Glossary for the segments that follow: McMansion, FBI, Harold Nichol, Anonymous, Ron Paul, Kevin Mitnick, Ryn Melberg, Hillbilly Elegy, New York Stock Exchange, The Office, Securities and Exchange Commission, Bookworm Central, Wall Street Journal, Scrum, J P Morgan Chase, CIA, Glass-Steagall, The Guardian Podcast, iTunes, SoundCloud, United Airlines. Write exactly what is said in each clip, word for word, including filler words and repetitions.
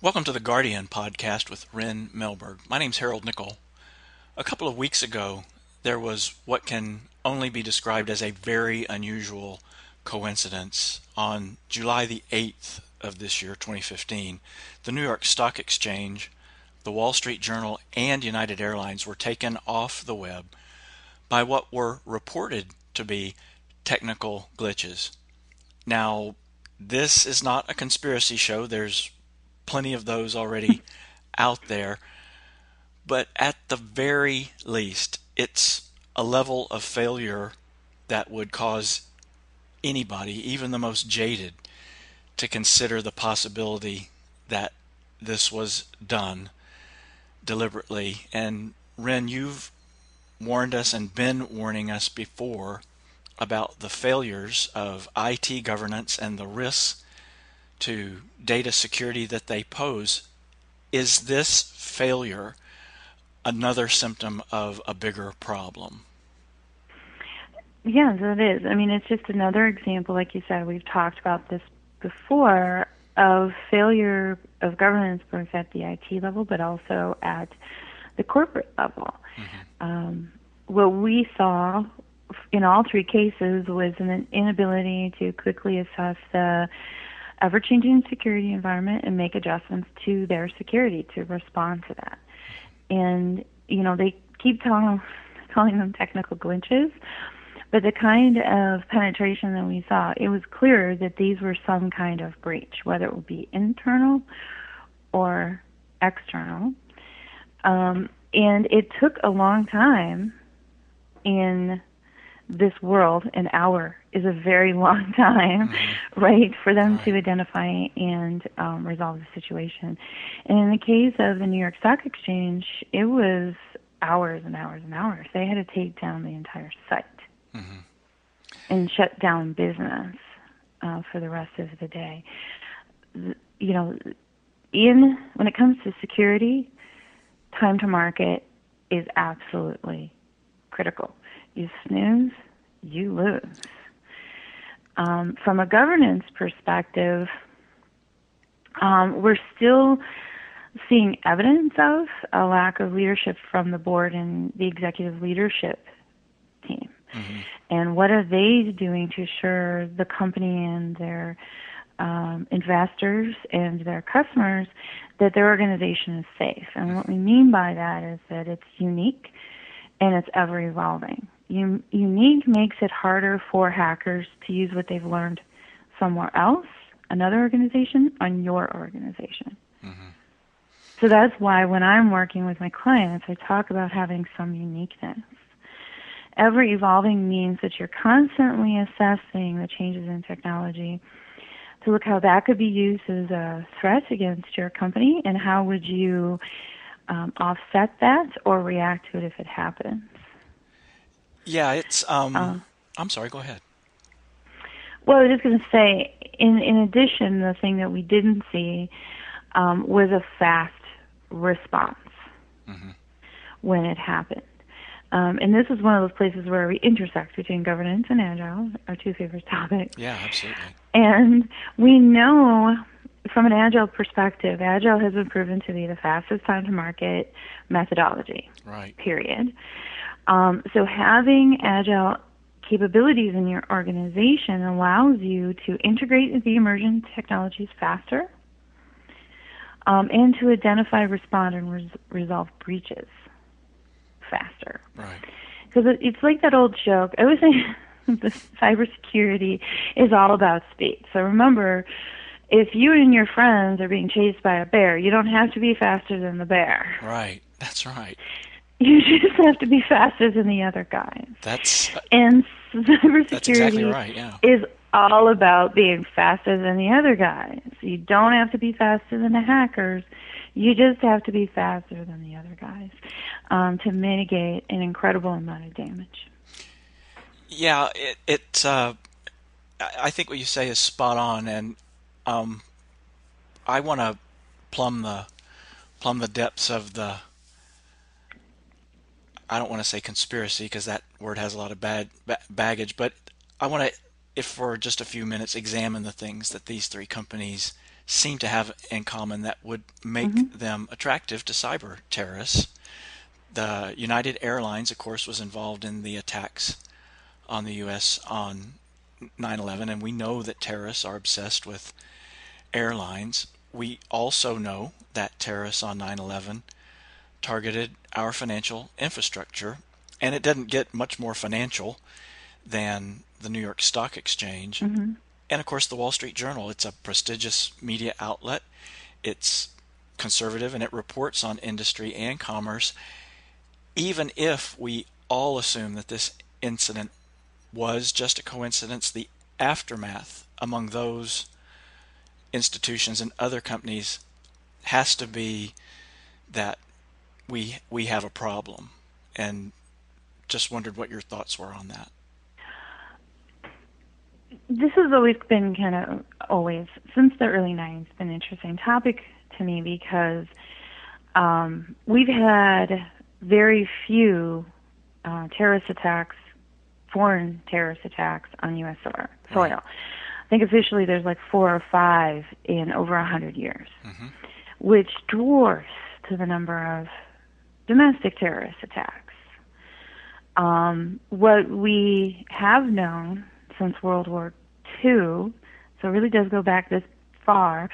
Welcome to The Guardian Podcast with Ryn Melberg. My name's Harold Nichol. A couple of weeks ago, there was what can only be described as a very unusual coincidence. On July the eighth of this year, twenty fifteen, the New York Stock Exchange, the Wall Street Journal, and United Airlines were taken off the web by what were reported to be technical glitches. Now, this is not a conspiracy show. There's plenty of those already out there, but at the very least, it's a level of failure that would cause anybody, even the most jaded, to consider the possibility that this was done deliberately. And Ryn, you've warned us and been warning us before about the failures of I T governance and the risks to data security that they pose. Is this failure another symptom of a bigger problem? Yes, it is. I mean, it's just another example, like you said, we've talked about this before, of failure of governance, both at the I T level, but also at the corporate level. Mm-hmm. Um, what we saw in all three cases was an inability to quickly assess the ever-changing security environment and make adjustments to their security to respond to that. And, you know, they keep telling, calling them technical glitches, but the kind of penetration that we saw, it was clear that these were some kind of breach, whether it would be internal or external. Um, and it took a long time in this world, an hour is a very long time, mm-hmm. right, for them right. to identify and um, resolve the situation. And in the case of the New York Stock Exchange, it was hours and hours and hours. They had to take down the entire site mm-hmm. and shut down business uh, for the rest of the day. You know, in when it comes to security, time to market is absolutely critical. You snooze, you lose. Um, from a governance perspective, um, we're still seeing evidence of a lack of leadership from the board and the executive leadership team. Mm-hmm. And what are they doing to assure the company and their um, investors and their customers that their organization is safe? And what we mean by that is that it's unique and it's ever-evolving. Unique makes it harder for hackers to use what they've learned somewhere else, another organization, on your organization. Mm-hmm. So that's why when I'm working with my clients, I talk about having some uniqueness. Ever evolving means that you're constantly assessing the changes in technology to look how that could be used as a threat against your company and how would you um, offset that or react to it if it happens. Yeah, it's, um, um, I'm sorry, go ahead. Well, I was just going to say, in, in addition, the thing that we didn't see um, was a fast response mm-hmm. when it happened. Um, and this is one of those places where we intersect between governance and Agile, our two favorite topics. Yeah, absolutely. And we know from an Agile perspective, Agile has been proven to be the fastest time to market methodology, right. period. Um, so having Agile capabilities in your organization allows you to integrate the emerging technologies faster um, and to identify, respond, and res- resolve breaches faster. Right. Because it, it's like that old joke. I always say the cybersecurity is all about speed. So remember, if you and your friends are being chased by a bear, you don't have to be faster than the bear. Right. That's right. You just have to be faster than the other guys. That's uh, and cybersecurity that's exactly right, yeah. is all about being faster than the other guys. You don't have to be faster than the hackers. You just have to be faster than the other guys um, to mitigate an incredible amount of damage. Yeah, it. it uh, I think what you say is spot on, and um, I want to plumb the plumb the depths of the. I don't want to say conspiracy because that word has a lot of bad ba- baggage, but I want to, if for just a few minutes, examine the things that these three companies seem to have in common that would make mm-hmm. them attractive to cyber terrorists. The United Airlines, of course, was involved in the attacks on the U S on nine eleven, and we know that terrorists are obsessed with airlines. We also know that terrorists on nine eleven targeted our financial infrastructure, and it doesn't get much more financial than the New York Stock Exchange. Mm-hmm. And, of course, the Wall Street Journal. It's a prestigious media outlet. It's conservative, and it reports on industry and commerce. Even if we all assume that this incident was just a coincidence, the aftermath among those institutions and other companies has to be that we we have a problem. And just wondered what your thoughts were on that. This has always been kind of always since the early nineties been an interesting topic to me, because um, we've had very few uh, terrorist attacks, foreign terrorist attacks on U S soil. Right. I think officially there's like four or five in over one hundred years, mm-hmm. which dwarfs to the number of domestic terrorist attacks. Um, what we have known since World War Two, so it really does go back this far,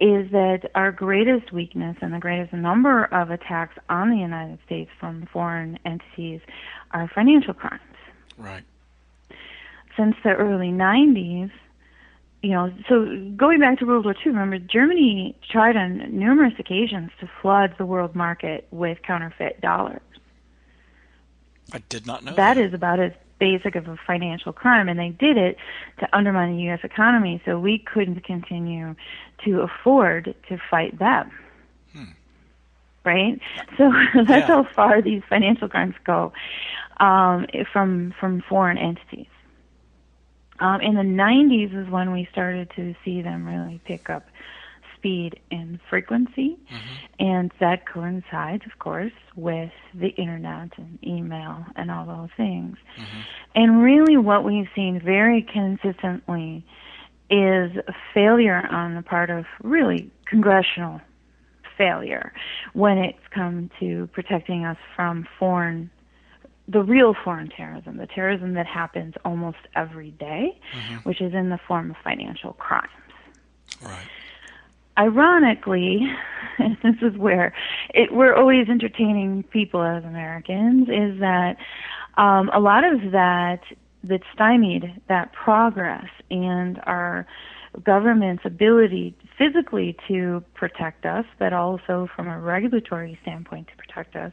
is that our greatest weakness and the greatest number of attacks on the United States from foreign entities are financial crimes. Right. Since the early nineties, you know, so going back to World War Two, remember, Germany tried on numerous occasions to flood the world market with counterfeit dollars. I did not know that. That is about as basic of a financial crime, and they did it to undermine the U S economy so we couldn't continue to afford to fight them. Hmm. Right? So that's yeah. how far these financial crimes go um, from, from foreign entities. Um, in the nineties is when we started to see them really pick up speed and frequency, mm-hmm. and that coincides, of course, with the internet and email and all those things. Mm-hmm. And really what we've seen very consistently is a failure on the part of really congressional failure when it's come to protecting us from foreign, the real foreign terrorism, the terrorism that happens almost every day, mm-hmm. which is in the form of financial crimes. Right. Ironically, and this is where it, we're always entertaining people as Americans, is that um, a lot of that that stymied that progress and our government's ability physically to protect us, but also from a regulatory standpoint to protect us,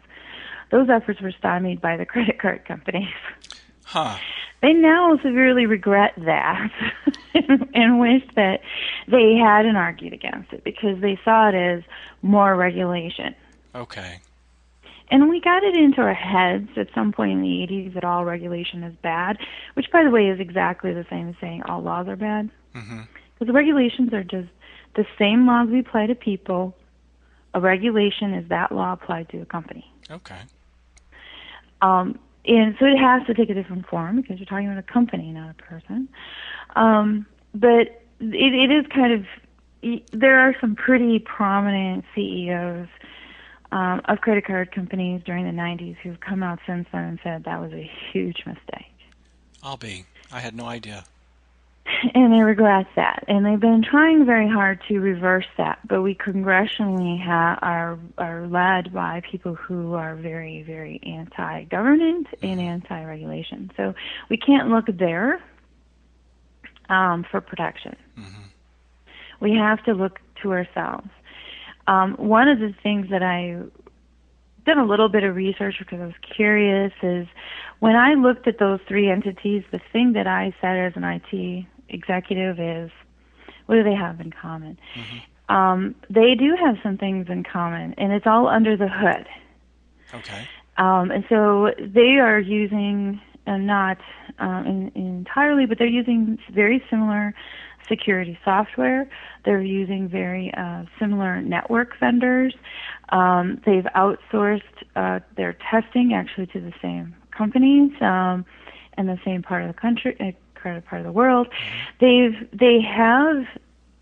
those efforts were stymied by the credit card companies. Huh. They now severely regret that and, and wish that they hadn't argued against it, because they saw it as more regulation. Okay. And we got it into our heads at some point in the eighties that all regulation is bad, which, by the way, is exactly the same as saying all laws are bad. Mm-hmm. Because the regulations are just the same laws we apply to people. A regulation is that law applied to a company. Okay. Um, and so it has to take a different form, because you're talking about a company, not a person. Um, but it, it is kind of, there are some pretty prominent C E Os um, of credit card companies during the nineties who've come out since then and said that was a huge mistake. I'll be. I had no idea. And they regret that. And they've been trying very hard to reverse that, but we congressionally ha- are are led by people who are very, very anti-government and anti-regulation. So we can't look there um, for protection. Mm-hmm. We have to look to ourselves. Um, one of the things that I did a little bit of research because I was curious is when I looked at those three entities, the thing that I said as an I T executive is, what do they have in common? Mm-hmm. Um, they do have some things in common, and it's all under the hood. Okay. Um, and so they are using, uh, not um, in, entirely, but they're using very similar security software. They're using very uh, similar network vendors. Um, they've outsourced uh, their testing actually to the same companies um, in the same part of the country, part of the world. They've they have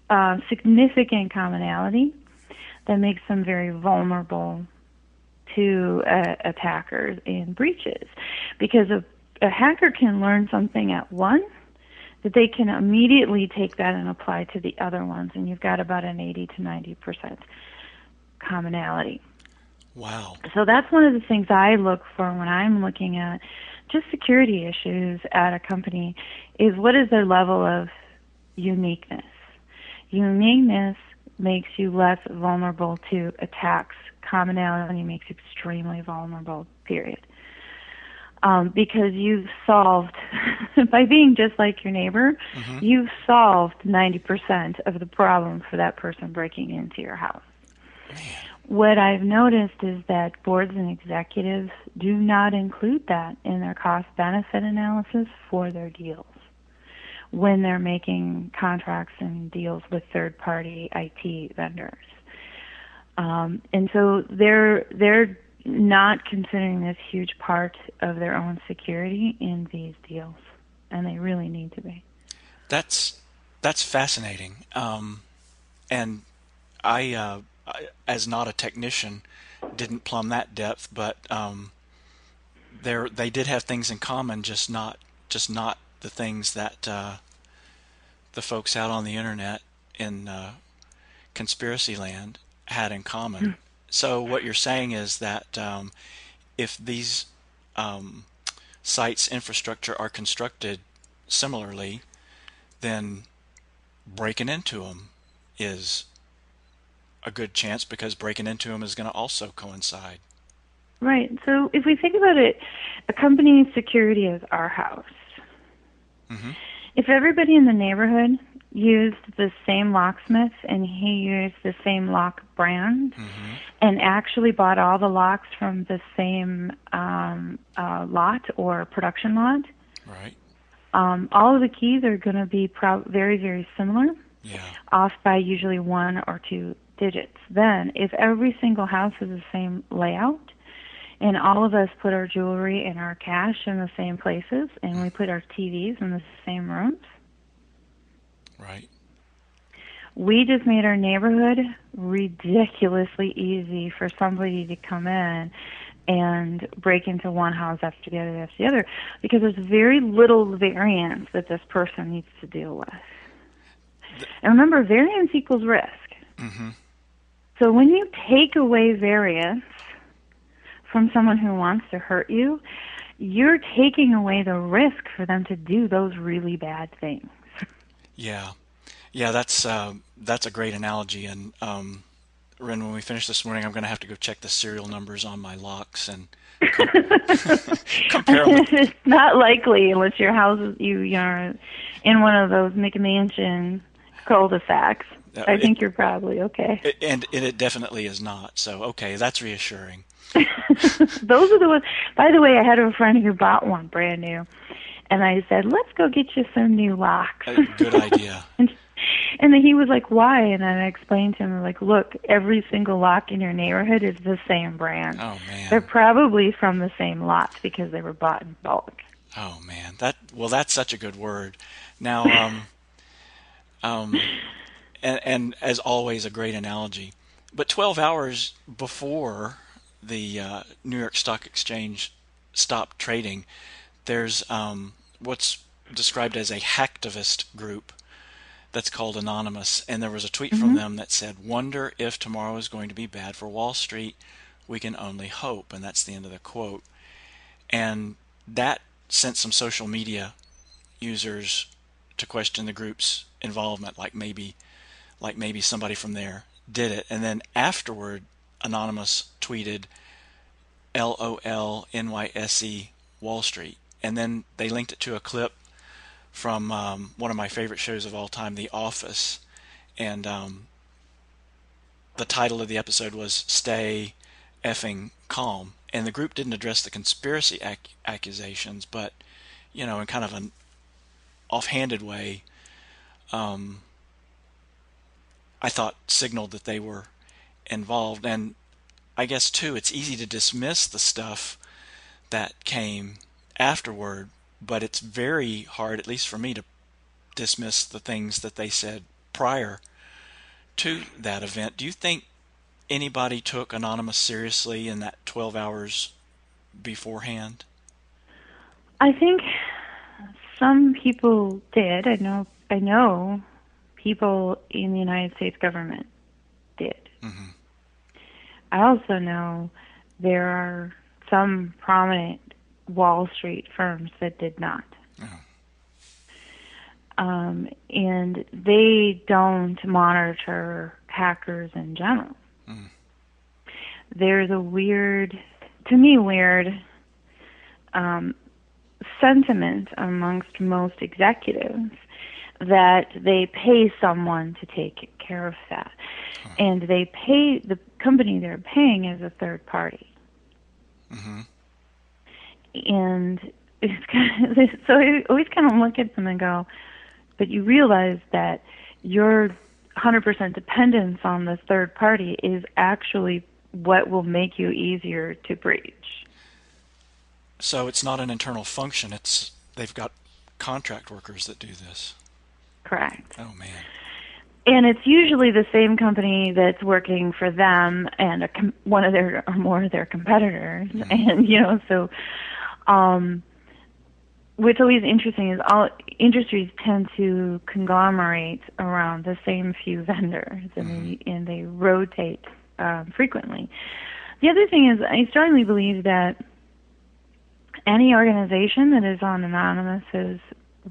uh, significant commonality that makes them very vulnerable to uh, attackers and breaches, because a, a hacker can learn something at one that they can immediately take that and apply to the other ones, and you've got about an eighty to ninety percent commonality. Wow. So that's one of the things I look for when I'm looking at just security issues at a company is what is their level of uniqueness. Uniqueness makes you less vulnerable to attacks. Commonality makes you extremely vulnerable, period. Um, because you've solved, by being just like your neighbor, mm-hmm. you've solved ninety percent of the problem for that person breaking into your house. Man. What I've noticed is that boards and executives do not include that in their cost-benefit analysis for their deals when they're making contracts and deals with third-party I T vendors. Um, and so they're they're not considering this huge part of their own security in these deals, and they really need to be. That's that's fascinating, um, and I, uh, I, as not a technician, didn't plumb that depth, but um, there they did have things in common, just not just not the things that uh, the folks out on the internet in uh, conspiracy land had in common. So what you're saying is that um, if these um, sites' infrastructure are constructed similarly, then breaking into them is a good chance because breaking into them is going to also coincide. Right. So if we think about it, a company's security is our house. Mm-hmm. If everybody in the neighborhood used the same locksmith and he used the same lock brand mm-hmm. and actually bought all the locks from the same um, uh, lot or production lot. Right. Um, all of the keys are going to be pro- very, very similar, yeah. off by usually one or two digits. Then if every single house is the same layout and all of us put our jewelry and our cash in the same places and mm-hmm. we put our T Vs in the same rooms, right. We just made our neighborhood ridiculously easy for somebody to come in and break into one house after the other after the other because there's very little variance that this person needs to deal with. The- and remember, variance equals risk. Mm-hmm. So when you take away variance from someone who wants to hurt you, you're taking away the risk for them to do those really bad things. Yeah, yeah, that's uh, that's a great analogy. And um, Ryn, when we finish this morning, I'm going to have to go check the serial numbers on my locks and com- compare them. It's not likely unless your house is, you you're in one of those McMansion cul-de-sacs. Uh, I think it, you're probably okay. It, and, and it definitely is not. So okay, that's reassuring. Those are the ones. By the way, I had a friend who bought one brand new. And I said, let's go get you some new locks. Good idea. and, and then he was like, why? And then I explained to him, like, look, every single lock in your neighborhood is the same brand. Oh, man. They're probably from the same lot because they were bought in bulk. Oh, man. that Well, that's such a good word. Now, um, um, and, and as always, a great analogy. But twelve hours before the uh, New York Stock Exchange stopped trading, there's um, what's described as a hacktivist group that's called Anonymous. And there was a tweet mm-hmm. from them that said, "Wonder if tomorrow is going to be bad for Wall Street. We can only hope." And that's the end of the quote. And that sent some social media users to question the group's involvement, like maybe like maybe somebody from there did it. And then afterward, Anonymous tweeted, "LOL, N Y S E, Wall Street." And then they linked it to a clip from um, one of my favorite shows of all time, The Office. And um, the title of the episode was "Stay Effing Calm." And the group didn't address the conspiracy ac- accusations, but, you know, in kind of an offhanded way, um, I thought signaled that they were involved. And I guess, too, it's easy to dismiss the stuff that came afterward, but it's very hard, at least for me, to dismiss the things that they said prior to that event, do you think anybody took Anonymous seriously in that twelve hours beforehand? I think some people did. I know I know people in the United States government did. Mm-hmm. I also know there are some prominent Wall Street firms that did not. Oh. Um, and they don't monitor hackers in general. Mm. There's a weird, to me, weird um, sentiment amongst most executives that they pay someone to take care of that. Oh. And they pay, the company they're paying is a third party. Mm-hmm. And it's kind of, so I always kind of look at them and go, but you realize that your one hundred percent dependence on the third party is actually what will make you easier to breach. So it's not an internal function. It's they've got contract workers that do this. Correct. Oh, man. And it's usually the same company that's working for them and a com- one of their or more of their competitors. Mm-hmm. And, you know, so... Um, what's always interesting is all industries tend to conglomerate around the same few vendors, and mm-hmm. they and they rotate um, frequently. The other thing is, I strongly believe that any organization that is on Anonymous's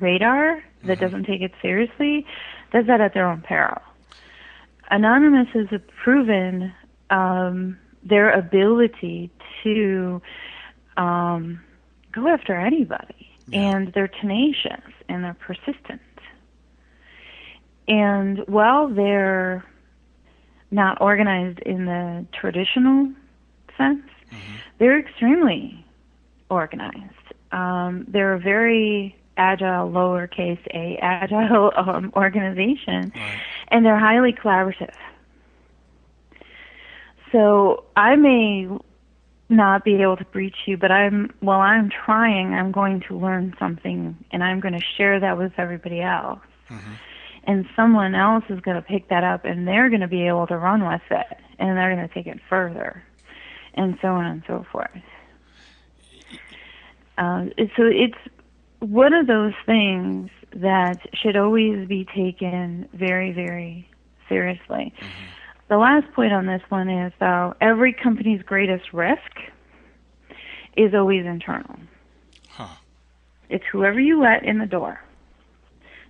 radar mm-hmm. that doesn't take it seriously does that at their own peril. Anonymous has proven um, their ability to um, go after anybody. Yeah. And they're tenacious and they're persistent. And while they're not organized in the traditional sense, mm-hmm. they're extremely organized. Um, they're a very agile, lowercase a, agile um, organization, right. And they're highly collaborative. So I may not be able to breach you, but I'm while I'm trying, I'm going to learn something, and I'm going to share that with everybody else. Mm-hmm. And someone else is going to pick that up, and they're going to be able to run with it, and they're going to take it further, and so on and so forth. Um, so it's one of those things that should always be taken very, very seriously. Mm-hmm. The last point on this one is, though, every company's greatest risk is always internal. Huh. It's whoever you let in the door.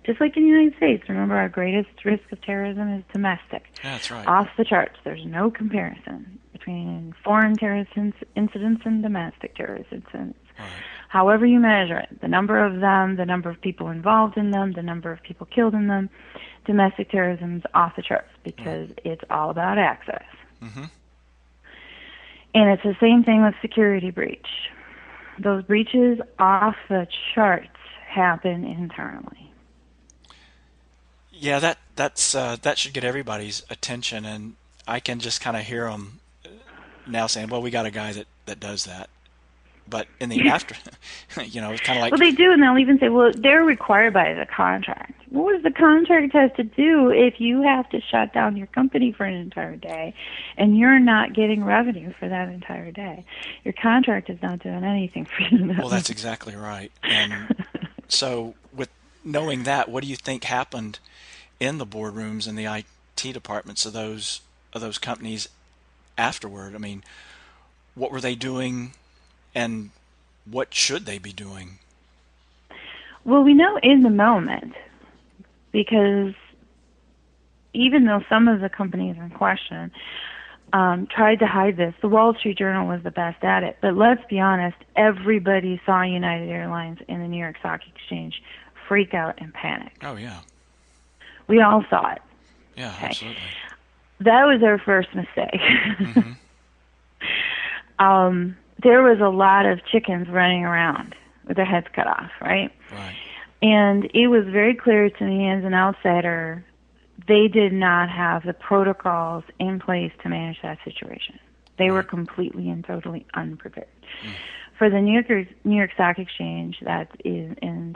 Just like in the United States, remember our greatest risk of terrorism is domestic. That's right. Off the charts. There's no comparison between foreign terrorist incidents and domestic terrorist incidents. Right. However you measure it, the number of them, the number of people involved in them, the number of people killed in them, domestic terrorism's off the charts because mm. it's all about access. Mm-hmm. And it's the same thing with security breach. Those breaches off the charts happen internally. Yeah, that that's uh, that should get everybody's attention, and I can just kind of hear them now saying, "Well, we got a guy that, that does that." But in the after, you know, it's kind of like... Well, they do, and they'll even say, well, they're required by the contract. Well, what does the contract have to do if you have to shut down your company for an entire day and you're not getting revenue for that entire day? Your contract is not doing anything for you. Well, that's exactly right. And so with knowing that, what do you think happened in the boardrooms and the I T departments of those of those companies afterward? I mean, what were they doing... And what should they be doing? Well, we know in the moment, because even though some of the companies in question um, tried to hide this, the Wall Street Journal was the best at it. But let's be honest, everybody saw United Airlines and the New York Stock Exchange freak out and panic. Oh, yeah. We all saw it. Yeah, okay. Absolutely. That was their first mistake. Mm-hmm. um... There was a lot of chickens running around with their heads cut off, right? Right. And it was very clear to me as an outsider, they did not have the protocols in place to manage that situation. They right. were completely and totally unprepared. Mm. For the New York, New York Stock Exchange that is, and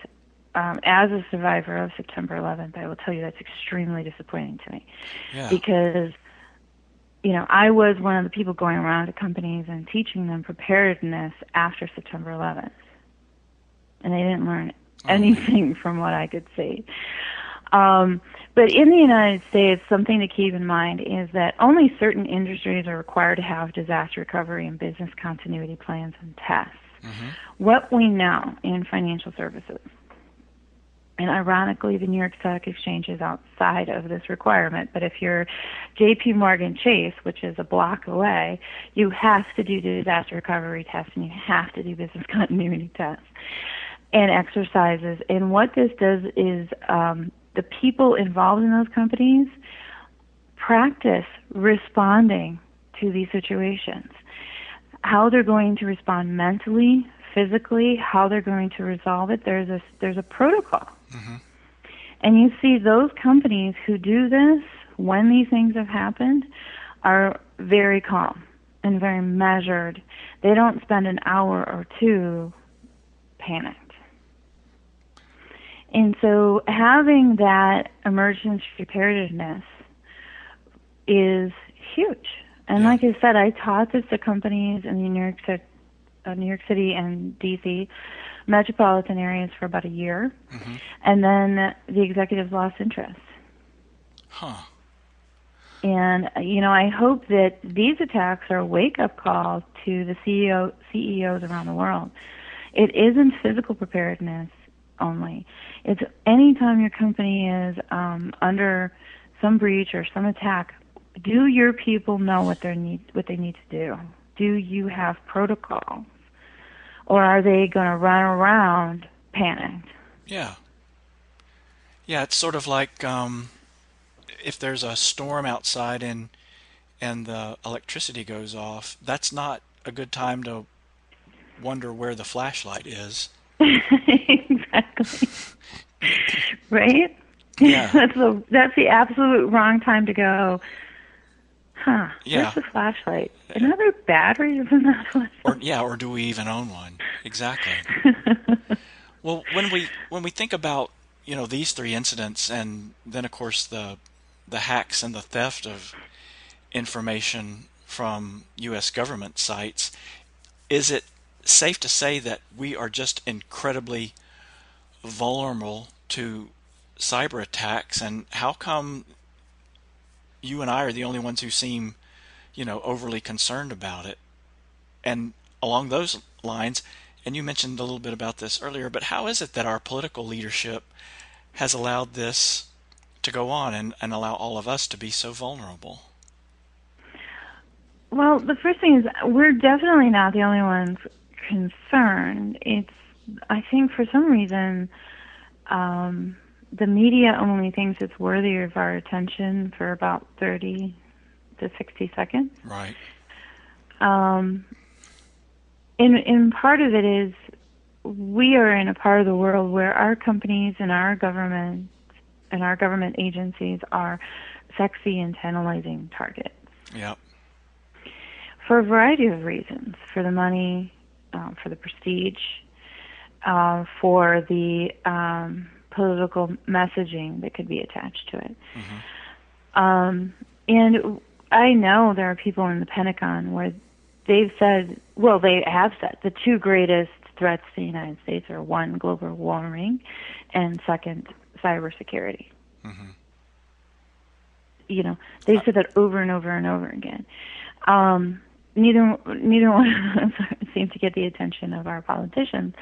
uh, um, as a survivor of September eleventh, I will tell you that's extremely disappointing to me. Yeah. Because, you know, I was one of the people going around to companies and teaching them preparedness after September eleventh, and they didn't learn anything oh. from what I could see. Um, but in the United States, something to keep in mind is that only certain industries are required to have disaster recovery and business continuity plans and tests. Mm-hmm. What we know in financial services, and ironically, the New York Stock Exchange is outside of this requirement, but if you're J P Morgan Chase, which is a block away, you have to do disaster recovery tests and you have to do business continuity tests and exercises. And what this does is um, the people involved in those companies practice responding to these situations, how they're going to respond mentally, physically, how they're going to resolve it. There's a, there's a protocol. Mm-hmm. And you see those companies who do this when these things have happened are very calm and very measured. They don't spend an hour or two panicked. And so having that emergency preparedness is huge. And like I said, I taught this to companies in the New York City, uh, New York City and D C metropolitan areas for about a year, mm-hmm. and then the executives lost interest. Huh. And you know, I hope that these attacks are wake-up calls to the C E O C E Os around the world. It isn't physical preparedness only; it's any time your company is um, under some breach or some attack. Do your people know what they need, what they need to do? Do you have protocols? Or are they going to run around panicked? Yeah. Yeah, it's sort of like um, if there's a storm outside and and the electricity goes off, that's not a good time to wonder where the flashlight is. Exactly. Right? Yeah. That's the, that's the absolute wrong time to go, huh, yeah. Where's the flashlight? Another battery from that one? Or, yeah, or do we even own one? Exactly. Well, when we when we think about, you know, these three incidents and then, of course, the the hacks and the theft of information from U S government sites, is it safe to say that we are just incredibly vulnerable to cyber attacks? And how come you and I are the only ones who seem, you know, overly concerned about it? And along those lines, and you mentioned a little bit about this earlier, but how is it that our political leadership has allowed this to go on and, and allow all of us to be so vulnerable? Well, the first thing is we're definitely not the only ones concerned. It's, I think for some reason, um, the media only thinks it's worthy of our attention for about thirty to sixty seconds. Right. Um, and, and part of it is we are in a part of the world where our companies and our government and our government agencies are sexy and tantalizing targets. Yep. For a variety of reasons, for the money, um, for the prestige, uh, for the... Um, political messaging that could be attached to it. Mm-hmm. Um, and I know there are people in the Pentagon where they've said, well, they have said the two greatest threats to the United States are one, global warming, and second, cybersecurity. Mm-hmm. You know, they said that over and over and over again. Um, Neither neither one of us seems to get the attention of our politicians.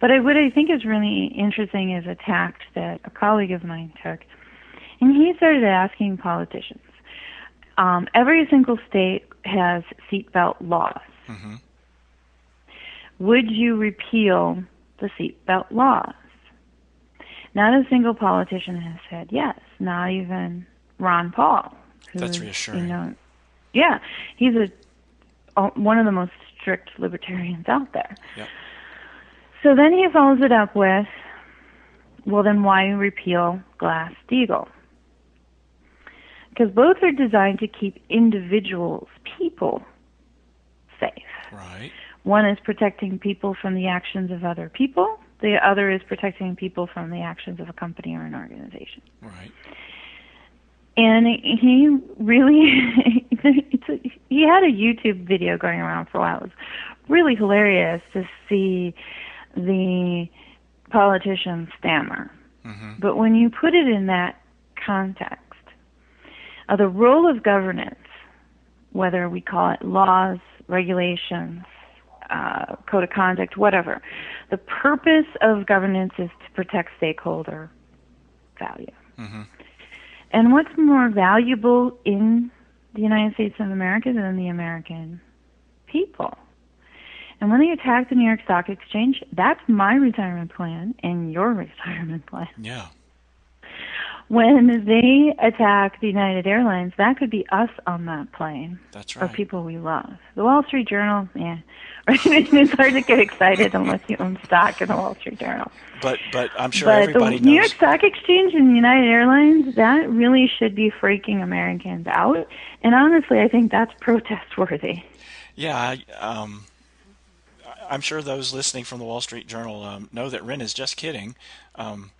But I, what I think is really interesting is a tact that a colleague of mine took. And he started asking politicians. Um, every single state has seatbelt laws. Mm-hmm. Would you repeal the seatbelt laws? Not a single politician has said yes, not even Ron Paul. Who, that's reassuring. You know, yeah, he's a... one of the most strict libertarians out there. Yep. So then he follows it up with, well, then why repeal Glass-Steagall? Because both are designed to keep individuals, people, safe. Right. One is protecting people from the actions of other people. The other is protecting people from the actions of a company or an organization. Right. And he really, it's a, he had a YouTube video going around for a while. It was really hilarious to see the politician stammer. Mm-hmm. But when you put it in that context, uh, the role of governance, whether we call it laws, regulations, uh, code of conduct, whatever, the purpose of governance is to protect stakeholder value. Mm-hmm. And what's more valuable in the United States of America than the American people? And when they attacked the New York Stock Exchange, that's my retirement plan and your retirement plan. Yeah. When they attack the United Airlines, that could be us on that plane. That's right. Or people we love. The Wall Street Journal, yeah. It's hard to get excited unless you own stock in the Wall Street Journal. But but I'm sure but everybody the knows. New York Stock Exchange and United Airlines, that really should be freaking Americans out. And honestly, I think that's protest worthy. Yeah, I, um, I'm sure those listening from the Wall Street Journal um, know that Ryn is just kidding. Um.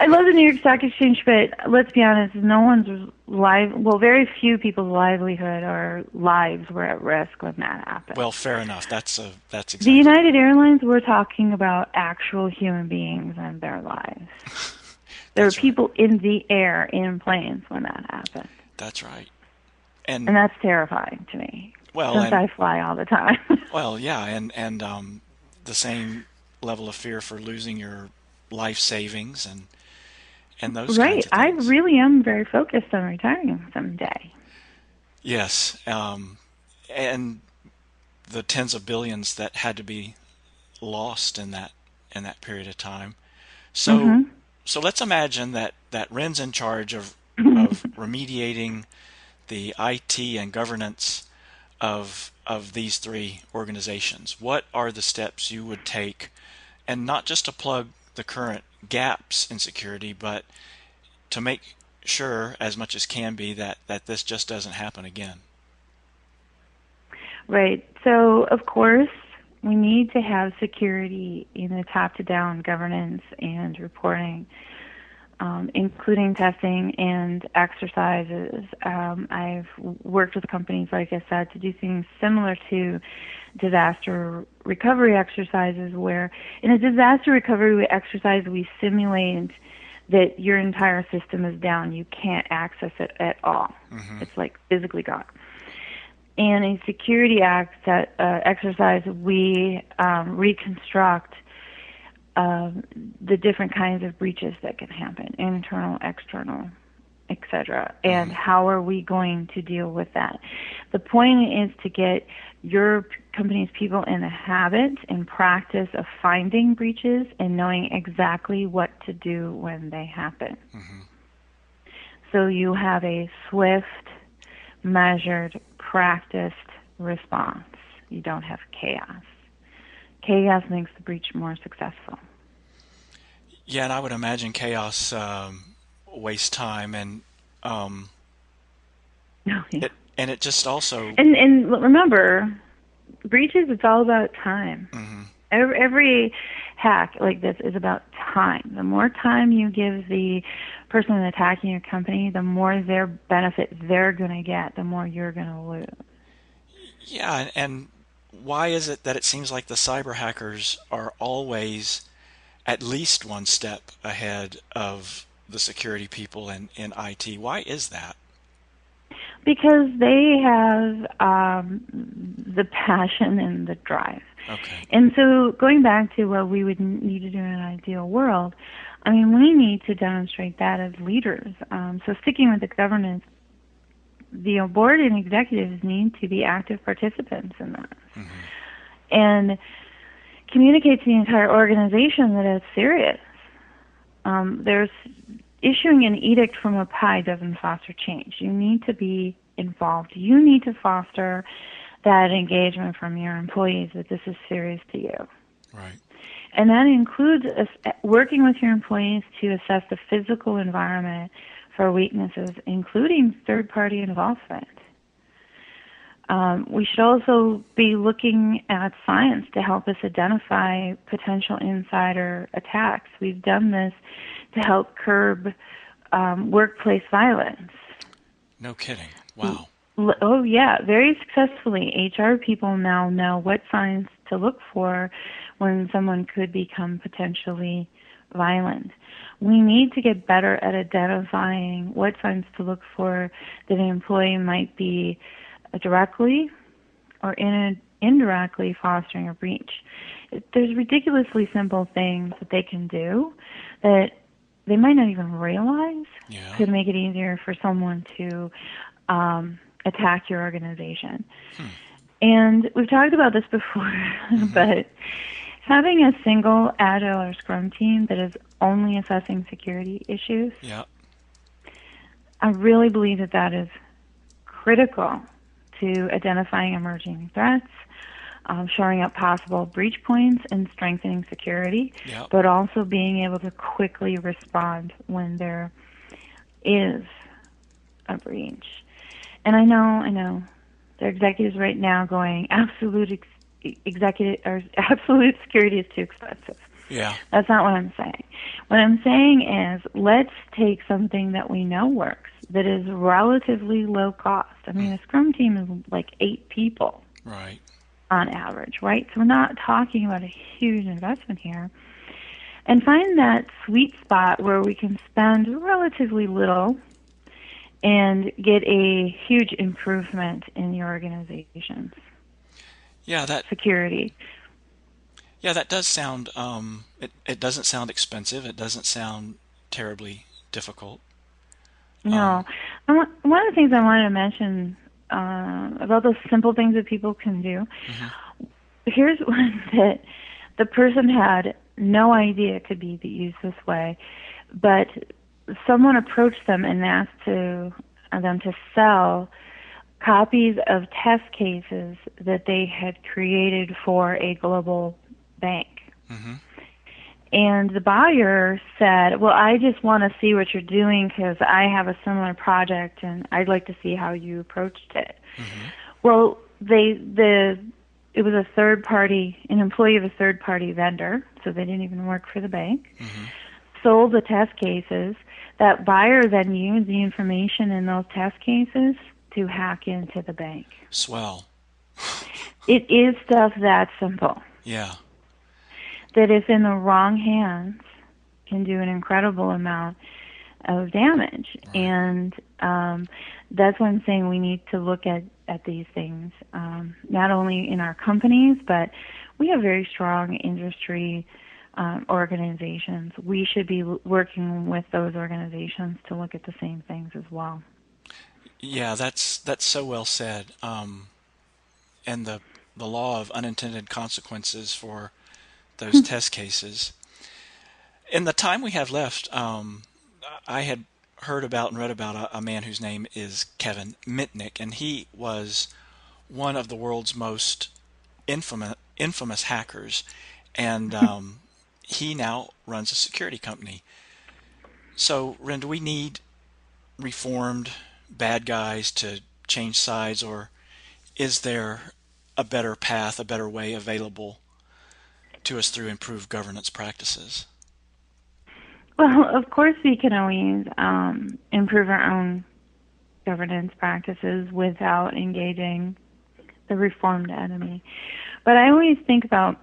I love the New York Stock Exchange, but let's be honest, no one's life, well, very few people's livelihood or lives were at risk when that happened. Well, fair enough. That's a, that's exactly. The United Airlines, we're talking about actual human beings and their lives. There were people right. in the air, in planes, when that happened. That's right. And, and that's terrifying to me. Well, since and, I fly all the time. Well, yeah, and and um, the same level of fear for losing your life savings and and those right. kinds of things. I really am very focused on retiring someday. Yes, um, and the tens of billions that had to be lost in that in that period of time. So mm-hmm. so let's imagine that that Ryn's in charge of of remediating the I T and governance of of these three organizations. What are the steps you would take, and not just to plug the current gaps in security, but to make sure as much as can be that, that this just doesn't happen again? Right. So, of course, we need to have security in the top-to-down governance and reporting, Um, including testing and exercises. Um, I've worked with companies, like I said, to do things similar to disaster recovery exercises, where in a disaster recovery exercise, we simulate that your entire system is down. You can't access it at all. Mm-hmm. It's like physically gone. In a security act, uh, exercise, we um, reconstruct Uh, the different kinds of breaches that can happen, internal, external, et cetera, and how are we going to deal with that. The point is to get your company's people in the habit and practice of finding breaches and knowing exactly what to do when they happen. Mm-hmm. So you have a swift, measured, practiced response. You don't have chaos. Chaos makes the breach more successful. Yeah, and I would imagine chaos um, wastes time, and um, oh, yeah. it, and it just also and and remember, breaches. It's all about time. Mm-hmm. Every, every hack like this is about time. The more time you give the person attacking your company, the more their benefit they're going to get, the more you're going to lose. Yeah, and why is it that it seems like the cyber hackers are always at least one step ahead of the security people in, in I T? Why is that? Because they have um, the passion and the drive. Okay. And so going back to what we would need to do in an ideal world, I mean, we need to demonstrate that as leaders. Um, so sticking with the governance, the board and executives need to be active participants in that. Mm-hmm. And communicate to the entire organization that it's serious. Um, there's issuing an edict from a pie doesn't foster change. You need to be involved. You need to foster that engagement from your employees that this is serious to you. Right. And that includes working with your employees to assess the physical environment for weaknesses, including third-party involvement. Um, we should also be looking at science to help us identify potential insider attacks. We've done this to help curb um, workplace violence. No kidding. Wow. Oh, yeah, very successfully. H R people now know what signs to look for when someone could become potentially violent. We need to get better at identifying what signs to look for that an employee might be directly or in indirectly fostering a breach. There's ridiculously simple things that they can do that they might not even realize yeah. could make it easier for someone to um, attack your organization. Hmm. And we've talked about this before, mm-hmm. but having a single Agile or Scrum team that is only assessing security issues, yeah. I really believe that that is critical to identifying emerging threats, um, shoring up possible breach points, and strengthening security, yeah. but also being able to quickly respond when there is a breach. And I know, I know, there are executives right now going, absolute ex- Executive or absolute security is too expensive. Yeah, that's not what I'm saying. What I'm saying is, let's take something that we know works, that is relatively low cost. I mean, a Scrum team is like eight people, right, on average, right? So we're not talking about a huge investment here, and find that sweet spot where we can spend relatively little and get a huge improvement in the organizations. Yeah, that security. Yeah, that does sound. Um, it it doesn't sound expensive. It doesn't sound terribly difficult. No, um, one of the things I wanted to mention uh, about those simple things that people can do. Mm-hmm. Here's one that the person had no idea could be used this way, but someone approached them and asked to uh, them to sell copies of test cases that they had created for a global bank. Mm-hmm. And the buyer said, well, I just want to see what you're doing because I have a similar project and I'd like to see how you approached it. Mm-hmm. Well, they the it was a third party, an employee of a third party vendor, so they didn't even work for the bank, mm-hmm. sold the test cases. That buyer then used the information in those test cases to hack into the bank. Swell. It is stuff that simple. Yeah. That if in the wrong hands can do an incredible amount of damage. Right. And um, that's why I'm saying we need to look at, at these things, um, not only in our companies, but we have very strong industry um, organizations. We should be working with those organizations to look at the same things as well. Yeah, that's that's so well said. Um, and the the law of unintended consequences for those test cases. In the time we have left, um, I had heard about and read about a, a man whose name is Kevin Mitnick, and he was one of the world's most infamous infamous hackers, and um, he now runs a security company. So, Ryn, do we need reformed bad guys to change sides, or is there a better path, a better way available to us through improved governance practices? Well, of course we can always um, improve our own governance practices without engaging the reformed enemy. But I always think about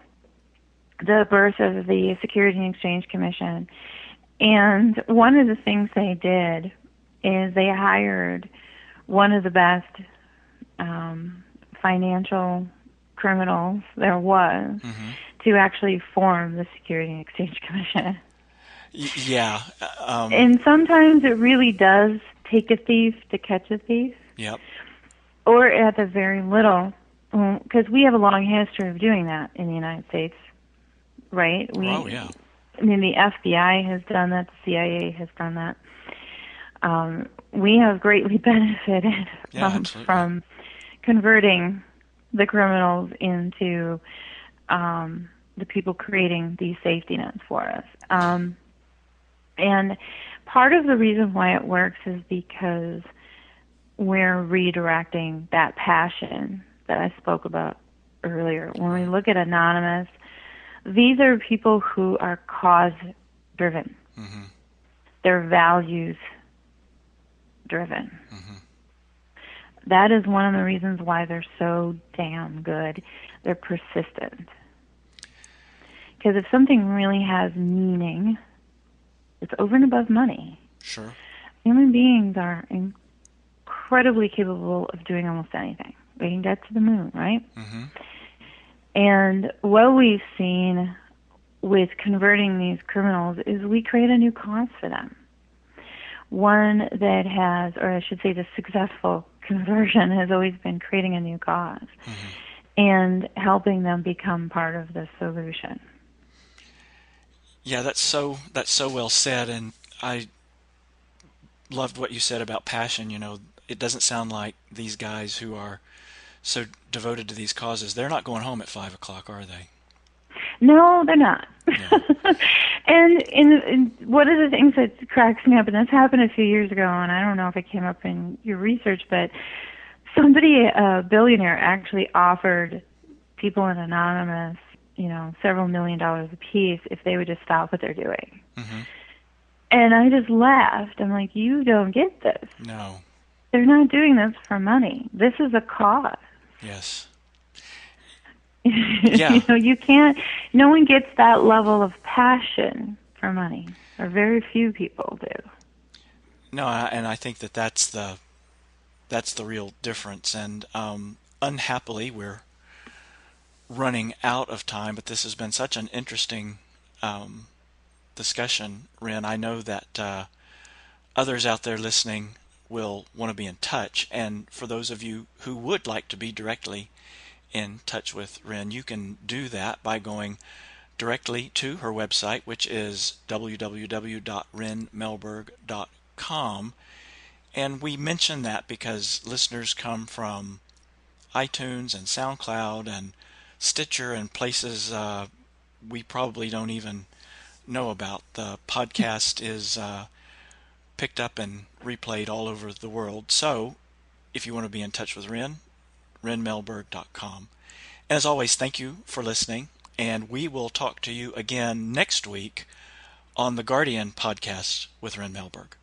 the birth of the Securities and Exchange Commission, and one of the things they did is they hired one of the best um, financial criminals there was mm-hmm. to actually form the Securities and Exchange Commission. Yeah. Um, and sometimes it really does take a thief to catch a thief. Yep. Or at the very little, because we have a long history of doing that in the United States, right? We, oh, yeah. I mean, the F B I has done that, the C I A has done that. Um, we have greatly benefited yeah, from, from converting the criminals into um, the people creating these safety nets for us. Um, and part of the reason why it works is because we're redirecting that passion that I spoke about earlier. When we look at Anonymous, these are people who are cause-driven. Mm-hmm. They're values-driven. Mm-hmm. That is one of the reasons why they're so damn good. They're persistent. Because if something really has meaning, it's over and above money. Sure. Human beings are incredibly capable of doing almost anything. We can get to the moon, right? Mm-hmm. And what we've seen with converting these criminals is we create a new cause for them. One that has, or I should say the successful conversion has always been creating a new cause mm-hmm. and helping them become part of the solution. Yeah, that's so that's so well said, and I loved what you said about passion. You know, it doesn't sound like these guys who are so devoted to these causes, they're not going home at five o'clock, are they? No, they're not. Yeah. and, and, and one of the things that cracks me up, and this happened a few years ago, and I don't know if it came up in your research, but somebody, a billionaire, actually offered people in Anonymous, you know, several million dollars apiece if they would just stop what they're doing. Mm-hmm. And I just laughed. I'm like, you don't get this. No. They're not doing this for money. This is a cause. Yes. Yeah. You know, you can't, no one gets that level of passion for money, or very few people do. No, and I think that that's the, that's the real difference. And um, unhappily, we're running out of time, but this has been such an interesting um, discussion, Ryn. I know that uh, others out there listening will want to be in touch. And for those of you who would like to be directly in touch with Ryn, you can do that by going directly to her website, which is w w w dot ryn melberg dot com. And we mention that because listeners come from iTunes and SoundCloud and Stitcher and places uh, we probably don't even know about. The podcast is uh, picked up and replayed all over the world. So if you want to be in touch with Ryn, ryn melberg dot com. And as always, thank you for listening, and we will talk to you again next week on The Guardian Podcast with Ryn Melberg.